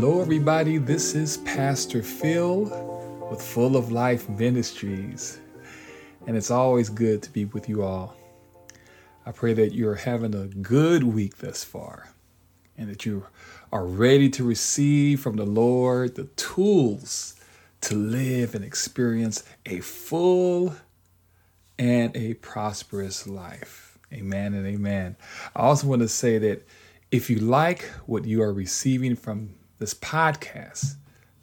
Hello, everybody. This is Pastor Phil with Full of Life Ministries, and it's always good to be with you all. I pray that you're having a good week thus far and that you are ready to receive from the Lord the tools to live and experience a full and a prosperous life. Amen and amen. I also want to say that if you like what you are receiving from this podcast,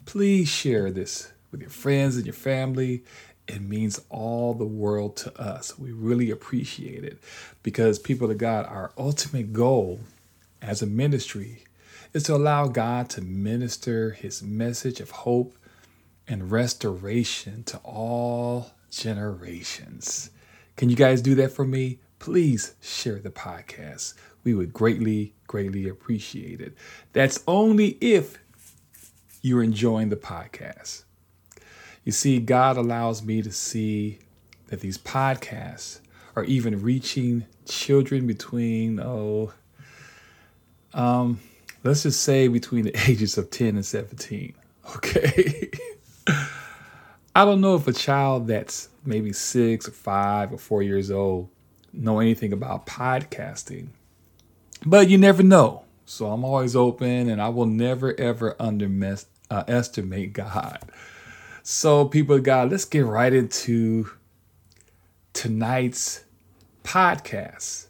please share this with your friends and your family. It means all the world to us. We really appreciate it because, people of God, our ultimate goal as a ministry is to allow God to minister his message of hope and restoration to all generations. Can you guys do that for me? Please share the podcast. We would greatly appreciate it. That's only if you're enjoying the podcast. You see, God allows me to see that these podcasts are even reaching children between, let's just say between the ages of 10 and 17, okay? I don't know if a child that's maybe 6 or 5 or 4 years old know anything about podcasting, but you never know. So I'm always open, and I will never, ever underestimate God. So, people of God, let's get right into tonight's podcast.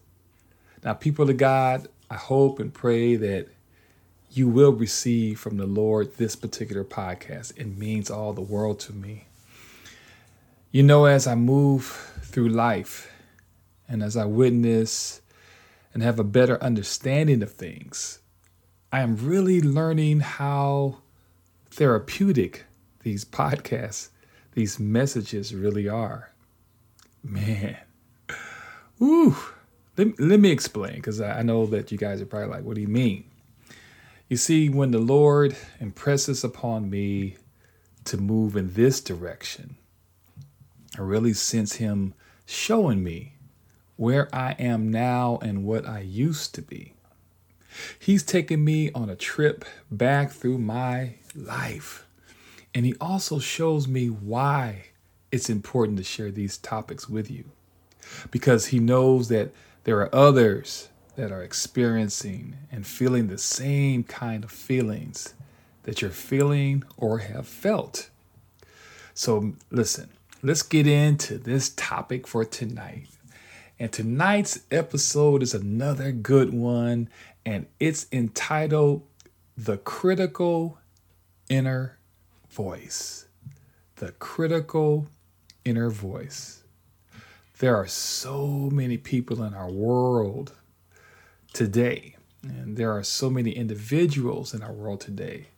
Now, people of God, I hope and pray that you will receive from the Lord this particular podcast. It means all the world to me. You know, as I move through life and as I witness and have a better understanding of things, I am really learning how therapeutic these podcasts, these messages really are. Man. Ooh. Let me explain, because I know that you guys are probably like, what do you mean? You see, when the Lord impresses upon me to move in this direction, I really sense him showing me where I am now and what I used to be. He's taken me on a trip back through my life. And he also shows me why it's important to share these topics with you, because he knows that there are others that are experiencing and feeling the same kind of feelings that you're feeling or have felt. So listen, let's get into this topic for tonight. And tonight's episode is another good one, and it's entitled The Critical Inner Voice. The Critical Inner Voice. There are so many people in our world today, and there are so many individuals in our world today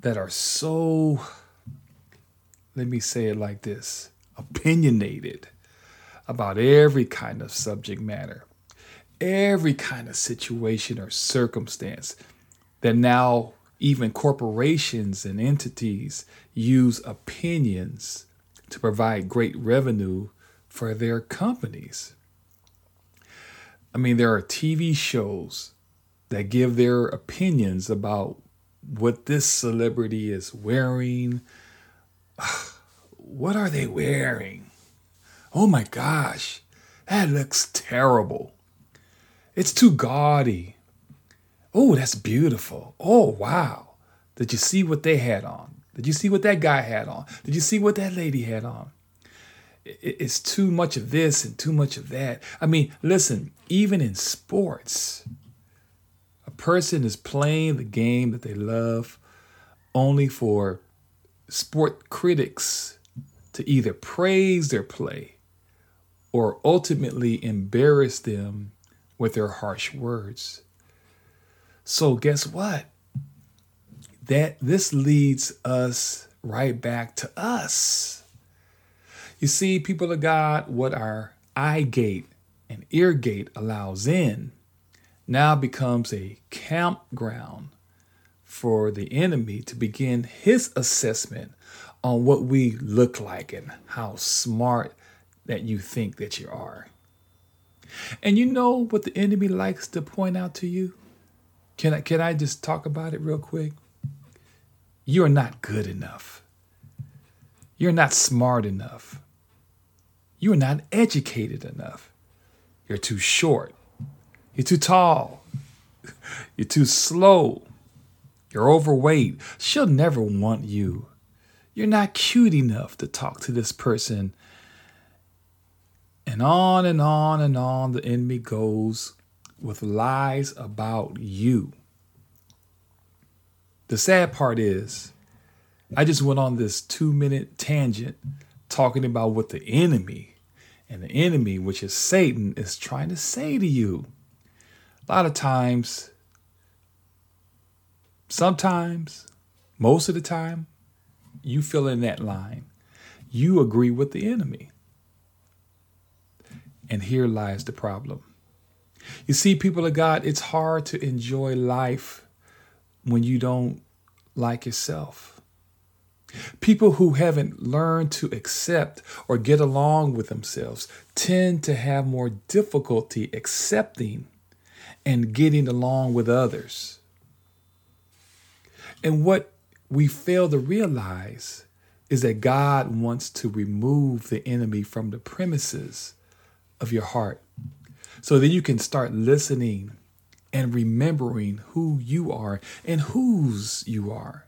that are so, let me say it like this, opinionated about every kind of subject matter, every kind of situation or circumstance, that now even corporations and entities use opinions to provide great revenue for their companies. I mean, there are TV shows that give their opinions about what this celebrity is wearing. What are they wearing? Oh my gosh, that looks terrible. It's too gaudy. Oh, that's beautiful. Oh, wow. Did you see what they had on? Did you see what that guy had on? Did you see what that lady had on? It's too much of this and too much of that. I mean, listen, even in sports, a person is playing the game that they love only for sport critics to either praise their play or ultimately embarrass them with their harsh words. So guess what? That this leads us right back to us. You see, people of God, what our eye gate and ear gate allows in now becomes a campground for the enemy to begin his assessment on what we look like and how smart that you think that you are. And you know what the enemy likes to point out to you? Can I just talk about it real quick? You are not good enough. You're not smart enough. You are not educated enough. You're too short. You're too tall. You're too slow. You're overweight. She'll never want you. You're not cute enough to talk to this person. And on and on and on the enemy goes with lies about you. The sad part is, I just went on this 2-minute tangent talking about what the enemy, and the enemy, which is Satan, is trying to say to you. A lot of times, sometimes, most of the time, you fill in that line. You agree with the enemy. And here lies the problem. You see, people of God, it's hard to enjoy life when you don't like yourself. People who haven't learned to accept or get along with themselves tend to have more difficulty accepting and getting along with others. And what we fail to realize is that God wants to remove the enemy from the premises of your heart, so that you can start listening and remembering who you are and whose you are.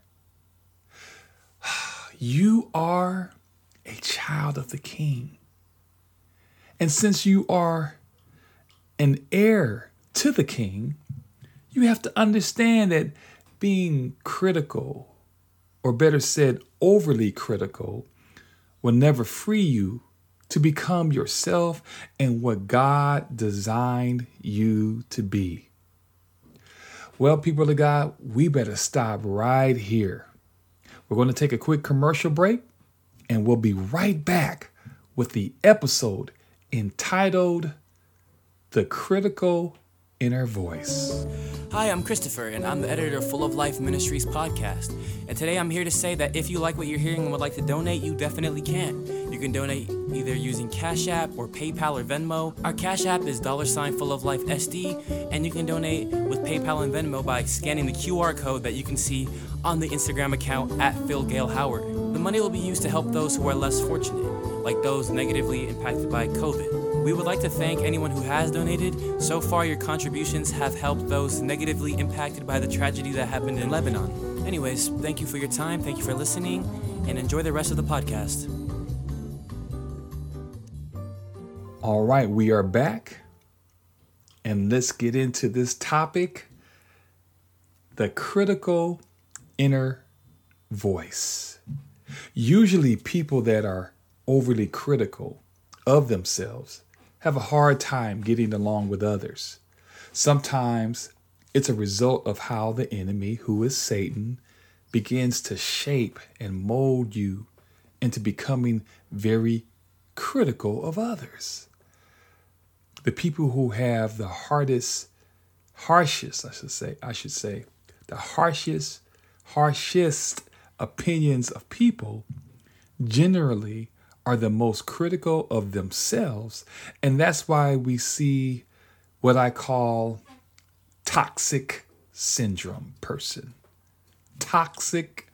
You are a child of the King. And since you are an heir to the King, you have to understand that being critical, or better said, overly critical, will never free you to become yourself and what God designed you to be. Well, people of God, we better stop right here. We're going to take a quick commercial break, and we'll be right back with the episode entitled The Critical Inner Voice. Hi, I'm Christopher, and I'm the editor of Full of Life Ministries podcast. And today I'm here to say that if you like what you're hearing and would like to donate, you definitely can. You can donate either using Cash App or PayPal or Venmo. Our Cash App is $FullOfLifeSD, and you can donate with PayPal and Venmo by scanning the QR code that you can see on the Instagram account at Phil Galehoward. The money will be used to help those who are less fortunate, like those negatively impacted by COVID. We would like to thank anyone who has donated. So far, your contributions have helped those negatively impacted by the tragedy that happened in Lebanon. Anyways, thank you for your time, thank you for listening, and enjoy the rest of the podcast. All right, we are back, and let's get into this topic, the critical inner voice. Usually people that are overly critical of themselves have a hard time getting along with others. Sometimes it's a result of how the enemy, who is Satan, begins to shape and mold you into becoming very critical of others. The people who have the harshest opinions of people generally are the most critical of themselves. And that's why we see what I call toxic syndrome person. Toxic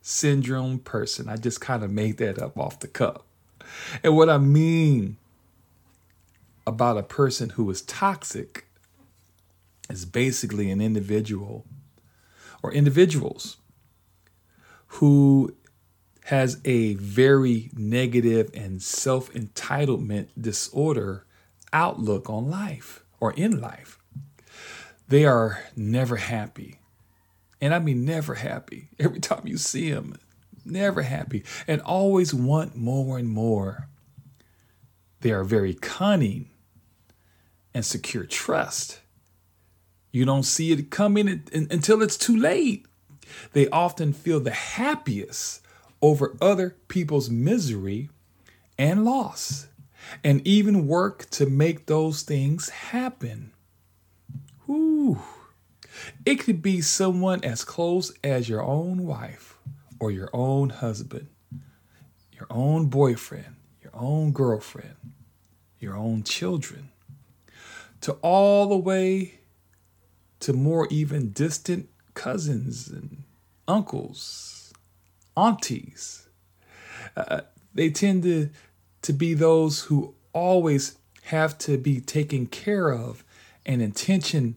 syndrome person. I just kind of made that up off the cuff. And what I mean about a person who is toxic is basically an individual or individuals who has a very negative and self-entitlement disorder outlook on life or in life. They are never happy. And I mean never happy. Every time you see them, never happy, and always want more and more. They are very cunning and secure trust. You don't see it coming until it's too late. They often feel the happiest over other people's misery and loss, and even work to make those things happen. Whew. It could be someone as close as your own wife, or your own husband, your own boyfriend, your own girlfriend, your own children, to all the way to more even distant cousins and uncles, aunties. They tend to be those who always have to be taken care of, and attention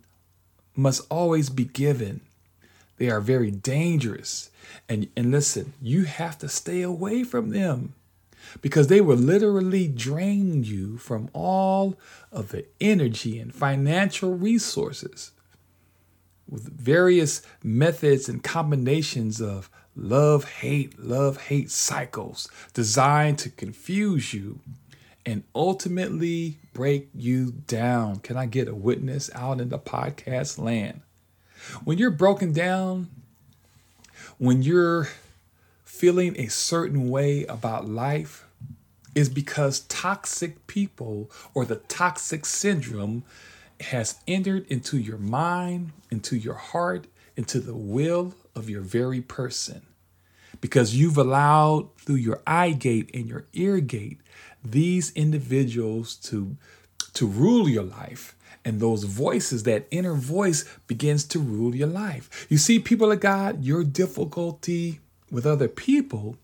must always be given. They are very dangerous. And listen, you have to stay away from them because they will literally drain you from all of the energy and financial resources with various methods and combinations of love-hate cycles designed to confuse you and ultimately break you down. Can I get a witness out in the podcast land? When you're broken down, when you're feeling a certain way about life, it's because toxic people or the toxic syndrome has entered into your mind, into your heart, into the will of your very person. Because you've allowed through your eye gate and your ear gate these individuals to rule your life. And those voices, that inner voice, begins to rule your life. You see, people of God, your difficulty with other people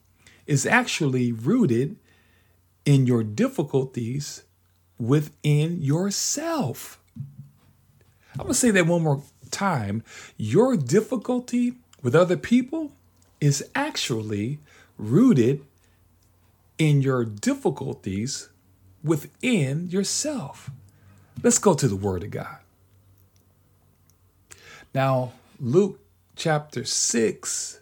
is actually rooted in your difficulties within yourself. I'm going to say that one more time. Your difficulty with other people is actually rooted in your difficulties within yourself. Let's go to the Word of God. Now, Luke chapter 6,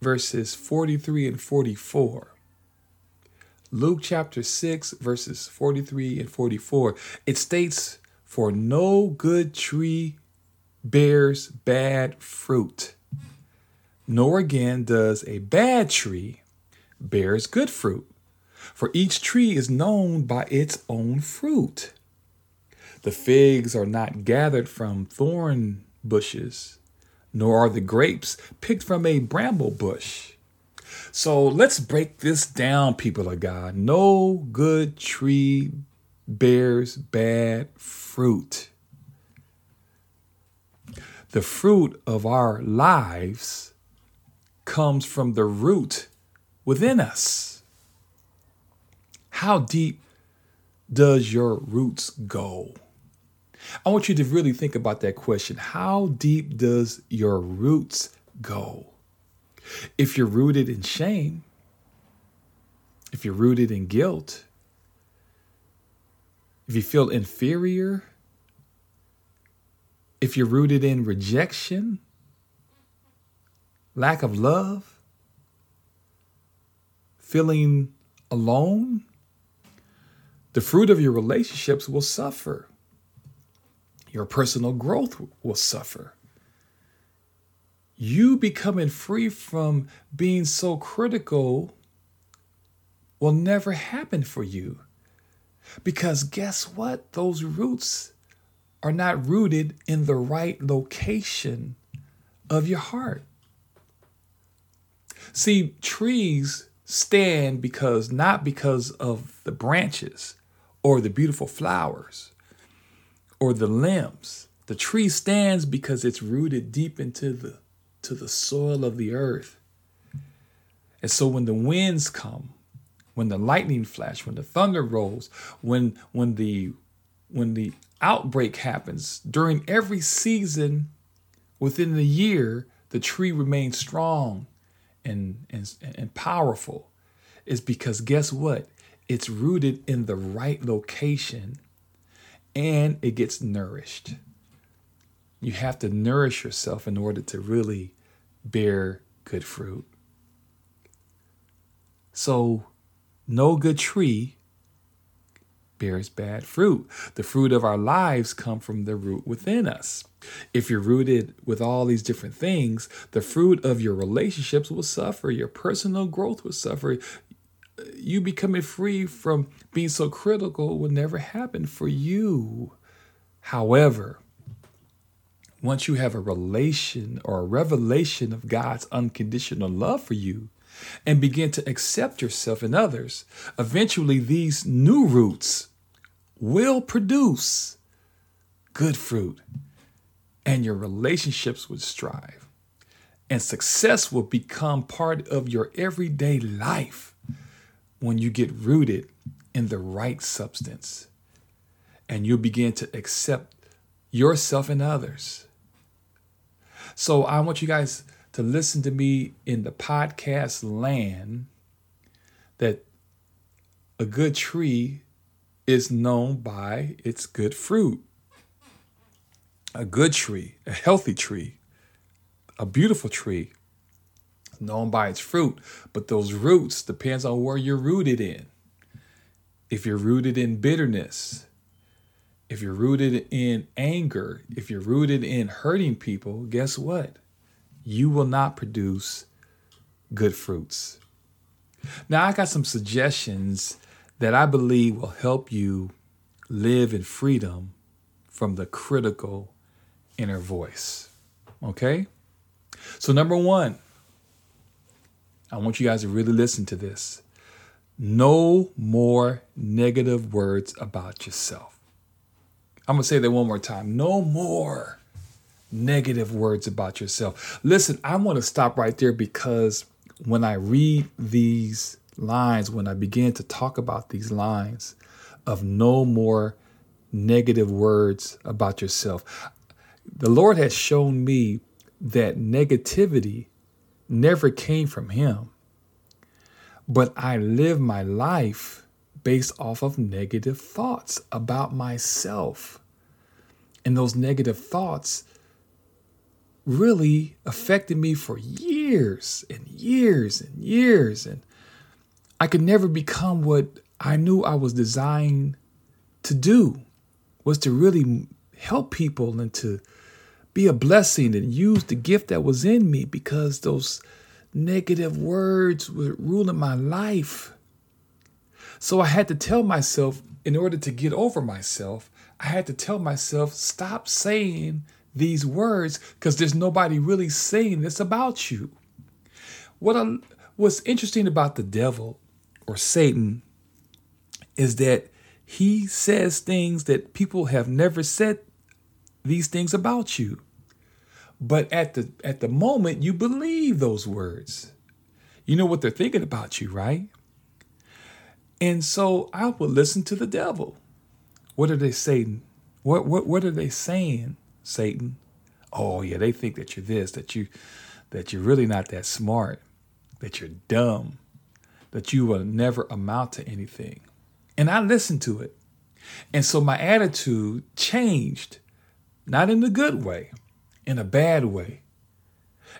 verses 43 and 44. Luke chapter 6, verses 43 and 44. It states, "For no good tree bears bad fruit, nor again does a bad tree bears good fruit. For each tree is known by its own fruit. The figs are not gathered from thorn bushes, nor are the grapes picked from a bramble bush." So let's break this down, people of God. No good tree bears bad fruit. The fruit of our lives comes from the root within us. How deep does your roots go? I want you to really think about that question. How deep does your roots go? If you're rooted in shame, if you're rooted in guilt, if you feel inferior, if you're rooted in rejection, lack of love, feeling alone, the fruit of your relationships will suffer. Your personal growth will suffer. You becoming free from being so critical will never happen for you. Because guess what? Those roots are not rooted in the right location of your heart. See, trees stand because not because of the branches or the beautiful flowers or the limbs. The tree stands because it's rooted deep into the soil of the earth. And so when the winds come, when the lightning flash, when the thunder rolls, when the outbreak happens, during every season within the year, the tree remains strong and powerful. Is because guess what? It's rooted in the right location and it gets nourished. You have to nourish yourself in order to really bear good fruit. So no good tree bears bad fruit. The fruit of our lives come from the root within us. If you're rooted with all these different things, the fruit of your relationships will suffer. Your personal growth will suffer. You becoming free from being so critical will never happen for you. However, once you have a relation or a revelation of God's unconditional love for you and begin to accept yourself and others, eventually these new roots will produce good fruit. and your relationships would strive. And success will become part of your everyday life when you get rooted in the right substance. And you'll begin to accept yourself and others. So I want you guys to listen to me in the podcast land that a good tree is known by its good fruit. A good tree, a healthy tree, a beautiful tree, known by its fruit. But those roots depends on where you're rooted in. If you're rooted in bitterness, if you're rooted in anger, if you're rooted in hurting people, guess what? You will not produce good fruits. Now, I got some suggestions that I believe will help you live in freedom from the critical inner voice. Okay? So number one, I want you guys to really listen to this. No more negative words about yourself. I'm going to say that one more time. No more negative words about yourself. Listen, I want to stop right there because when I read these lines, when I begin to talk about these lines of no more negative words about yourself, the Lord has shown me that negativity never came from him, but I live my life based off of negative thoughts about myself. And those negative thoughts really affected me for years and years and years. And I could never become what I knew I was designed to do, was to really help people and to be a blessing and use the gift that was in me, because those negative words were ruling my life. So I had to tell myself, in order to get over myself, I had to tell myself, stop saying these words, because there's nobody really saying this about you. What's interesting about the devil or Satan is that he says things that people have never said these things about you. But at the moment, you believe those words. You know what they're thinking about you, right? And so I will listen to the devil. What are they saying? What are they saying, Satan? Oh yeah, they think that you're this, that you're really not that smart, that you're dumb, that you will never amount to anything. And I listened to it. And so my attitude changed, not in a good way, in a bad way.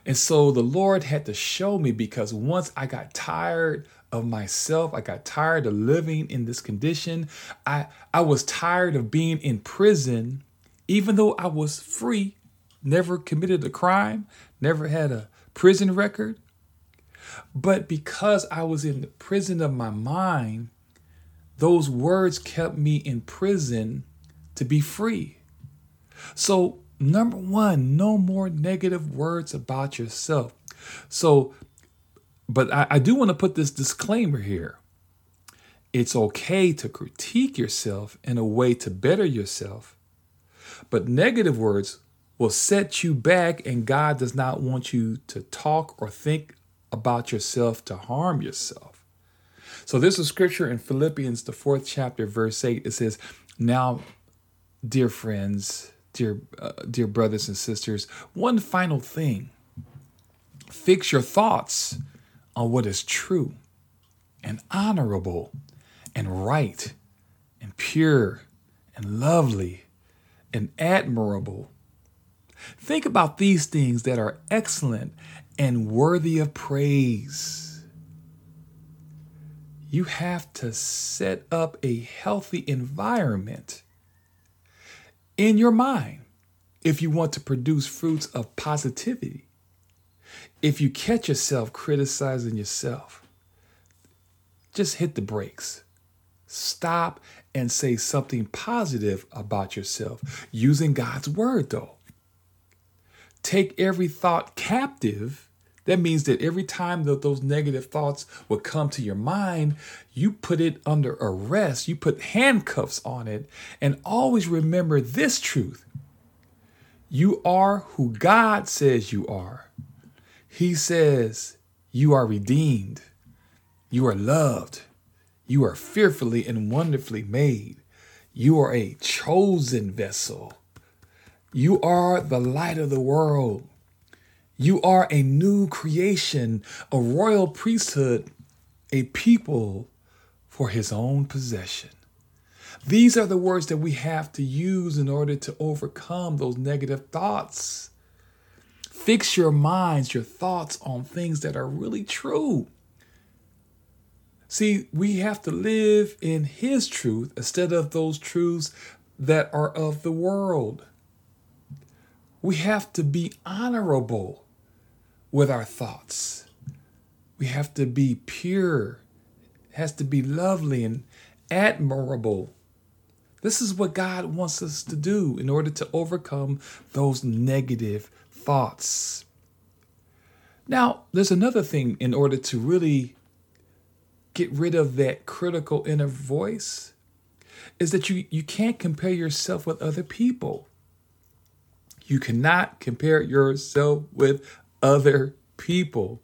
And so the Lord had to show me, because once I got tired of myself, I got tired of living in this condition. I was tired of being in prison, even though I was free, never committed a crime, never had a prison record. But because I was in the prison of my mind, those words kept me in prison to be free. So number one, no more negative words about yourself. So, but I do want to put this disclaimer here. It's okay to critique yourself in a way to better yourself, but negative words will set you back, and God does not want you to talk or think about yourself to harm yourself. So this is scripture in Philippians, the 4th chapter, verse 8. It says, now, dear friends, dear brothers and sisters, one final thing. Fix your thoughts on what is true and honorable and right and pure and lovely and admirable. Think about these things that are excellent and worthy of praise. You have to set up a healthy environment in your mind if you want to produce fruits of positivity. If you catch yourself criticizing yourself, just hit the brakes. Stop and say something positive about yourself using God's word, though. Take every thought captive. That means that every time that those negative thoughts would come to your mind, you put it under arrest. You put handcuffs on it, and always remember this truth. You are who God says you are. He says you are redeemed. You are loved. You are fearfully and wonderfully made. You are a chosen vessel. You are the light of the world. You are a new creation, a royal priesthood, a people for his own possession. These are the words that we have to use in order to overcome those negative thoughts. Fix your minds, your thoughts on things that are really true. See, we have to live in his truth instead of those truths that are of the world. We have to be honorable with our thoughts. We have to be pure. It has to be lovely and admirable. This is what God wants us to do in order to overcome those negative thoughts. Now, there's another thing in order to really get rid of that critical inner voice is that you can't compare yourself with other people. You cannot compare yourself with other people.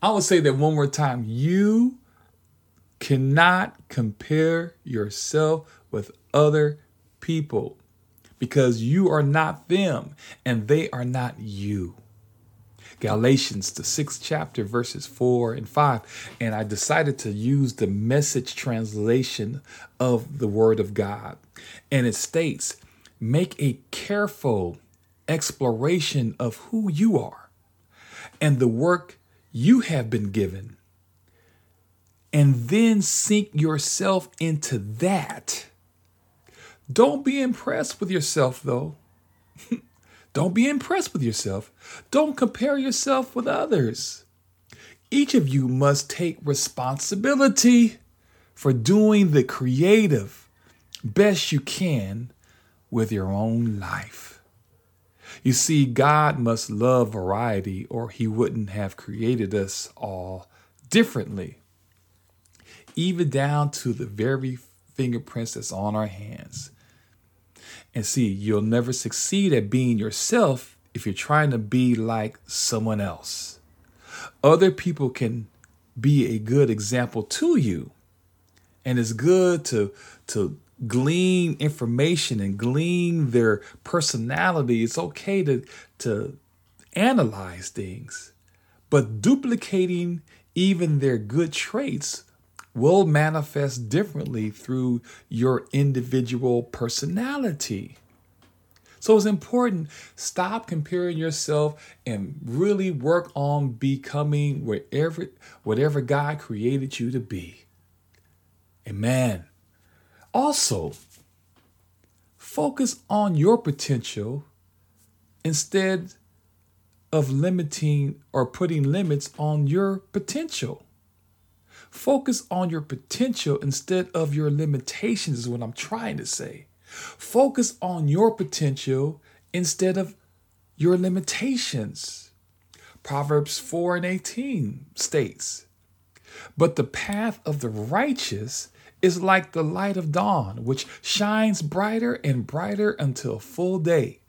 I will say that one more time. You cannot compare yourself with other people because you are not them and they are not you. Galatians, the 6th chapter, verses 4 and 5. And I decided to use the Message translation of the Word of God. And it states, make a careful exploration of who you are and the work you have been given, and then sink yourself into that. Don't be impressed with yourself, though. Don't be impressed with yourself. Don't compare yourself with others. Each of you must take responsibility for doing the creative best you can with your own life. You see, God must love variety, or he wouldn't have created us all differently, even down to the very fingerprints that's on our hands. And see, you'll never succeed at being yourself if you're trying to be like someone else. Other people can be a good example to you. And it's good to glean information and glean their personality. It's okay to analyze things. But duplicating even their good traits will manifest differently through your individual personality. So it's important, stop comparing yourself and really work on becoming whatever God created you to be. Amen. Also, focus on your potential instead of limiting or putting limits on your potential. Focus on your potential instead of your limitations is what I'm trying to say. Focus on your potential instead of your limitations. Proverbs 4 and 18 states, but the path of the righteous is like the light of dawn, which shines brighter and brighter until full day.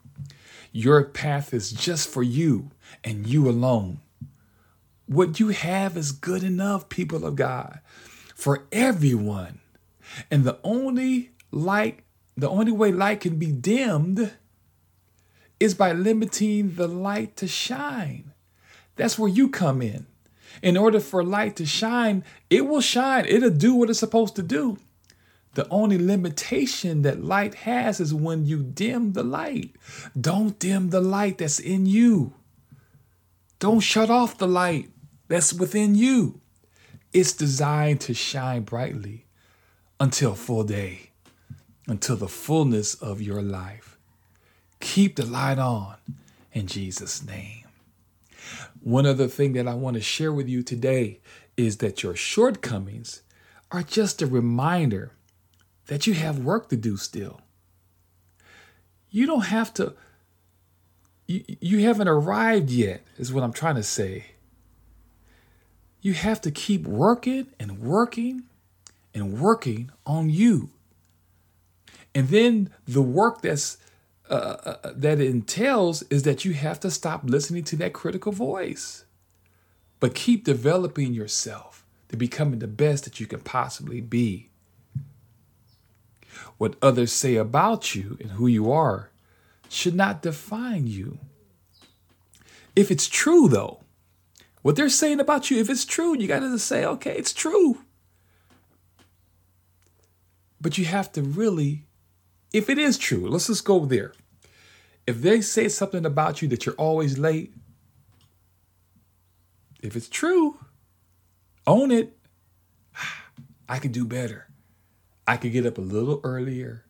Your path is just for you and you alone. What you have is good enough, people of God, for everyone. And the only way light can be dimmed is by limiting the light to shine. That's where you come in. In order for light to shine, it will shine. It'll do what it's supposed to do. The only limitation that light has is when you dim the light. Don't dim the light that's in you. Don't shut off the light that's within you. It's designed to shine brightly until full day, until the fullness of your life. Keep the light on in Jesus' name. One other thing that I want to share with you today is that your shortcomings are just a reminder that you have work to do still. You don't have to. You haven't arrived yet, is what I'm trying to say. You have to keep working and working and working on you. And then the work that's that it entails is that you have to stop listening to that critical voice, but keep developing yourself to becoming the best that you can possibly be. What others say about you and who you are should not define you. If it's true, though, what they're saying about you, if it's true, you got to say, okay, it's true. But you have to really, if it is true, let's just go there. If they say something about you that you're always late, if it's true, own it. I could do better. I could get up a little earlier.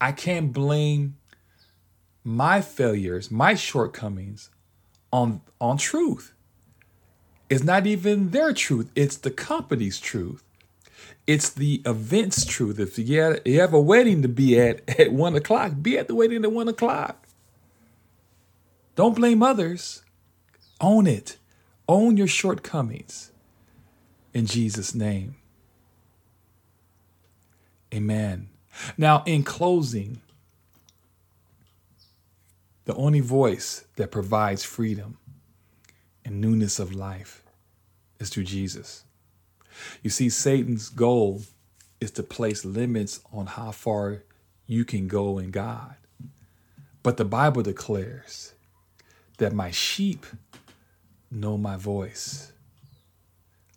I can't blame my failures, my shortcomings on truth. It's not even their truth. It's the company's truth. It's the event's truth. If you have a wedding to be at 1 o'clock, be at the wedding at 1 o'clock. Don't blame others. Own it. Own your shortcomings. In Jesus' name. Amen. Now, in closing, the only voice that provides freedom and newness of life is through Jesus. You see, Satan's goal is to place limits on how far you can go in God. But the Bible declares that my sheep know my voice.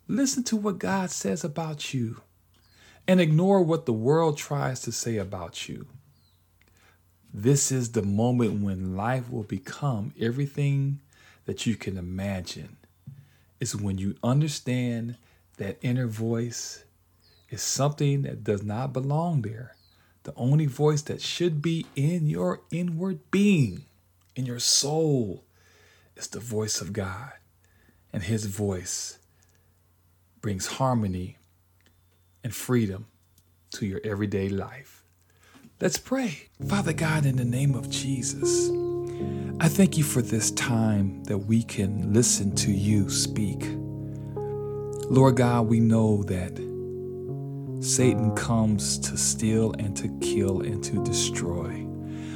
Listen to what God says about you. And ignore what the world tries to say about you. This is the moment when life will become everything that you can imagine. It's when you understand that inner voice is something that does not belong there. The only voice that should be in your inward being, in your soul, is the voice of God. And his voice brings harmony and freedom to your everyday life. Let's pray. Father God, in the name of Jesus, I thank you for this time that we can listen to you speak. Lord God, we know that Satan comes to steal and to kill and to destroy.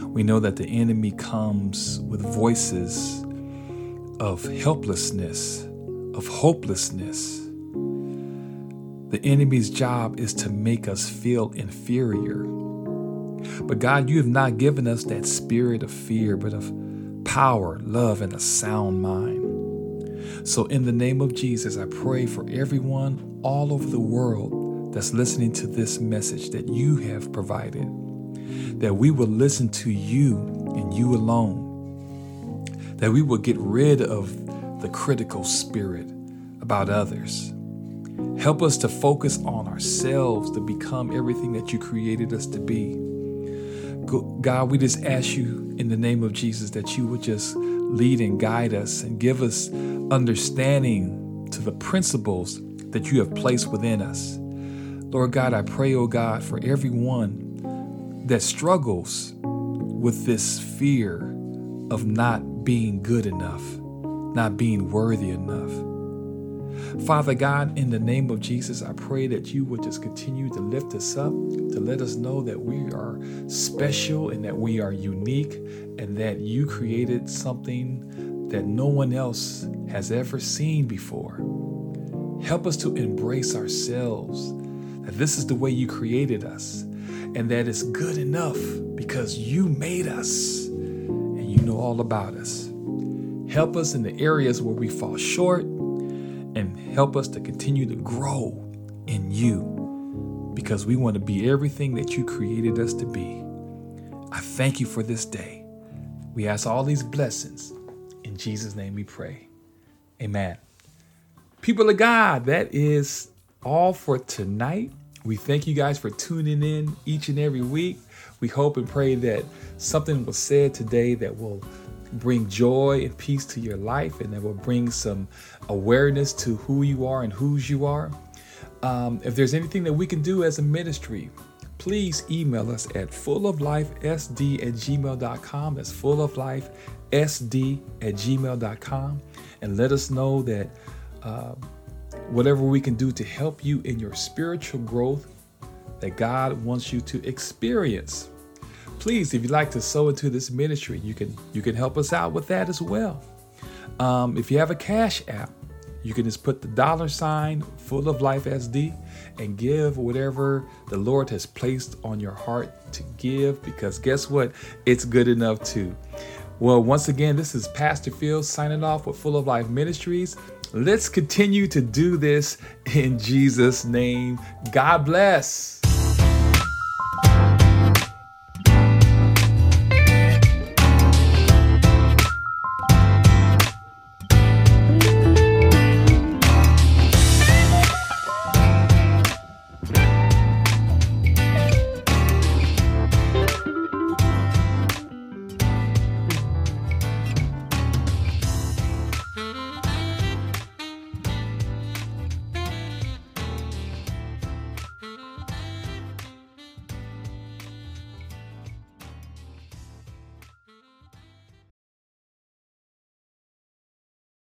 We know that the enemy comes with voices of helplessness, of hopelessness. The enemy's job is to make us feel inferior. But God, you have not given us that spirit of fear, but of power, love, and a sound mind. So in the name of Jesus, I pray for everyone all over the world that's listening to this message that you have provided, that we will listen to you and you alone, that we will get rid of the critical spirit about others. Help us to focus on ourselves to become everything that you created us to be. God, we just ask you in the name of Jesus that you would just lead and guide us and give us understanding to the principles that you have placed within us. Lord God, I pray, oh God, for everyone that struggles with this fear of not being good enough, not being worthy enough. Father God, in the name of Jesus, I pray that you would just continue to lift us up, to let us know that we are special and that we are unique and that you created something that no one else has ever seen before. Help us to embrace ourselves, that this is the way you created us and that it's good enough because you made us and you know all about us. Help us in the areas where we fall short, and help us to continue to grow in you because we want to be everything that you created us to be. I thank you for this day. We ask all these blessings. In Jesus' name we pray. Amen. People of God, that is all for tonight. We thank you guys for tuning in each and every week. We hope and pray that something was said today that will bring joy and peace to your life, and that will bring some awareness to who you are and whose you are. If there's anything that we can do as a ministry, please email us at fulloflifesd@gmail.com. That's fulloflifesd@gmail.com, and let us know that whatever we can do to help you in your spiritual growth that God wants you to experience. please, if you'd like to sow into this ministry, you can help us out with that as well. If you have a Cash App, you can just put the $ Full of Life SD and give whatever the Lord has placed on your heart to give, because guess what? It's good enough too. Well, once again, this is Pastor Phil signing off with Full of Life Ministries. Let's continue to do this in Jesus' name. God bless.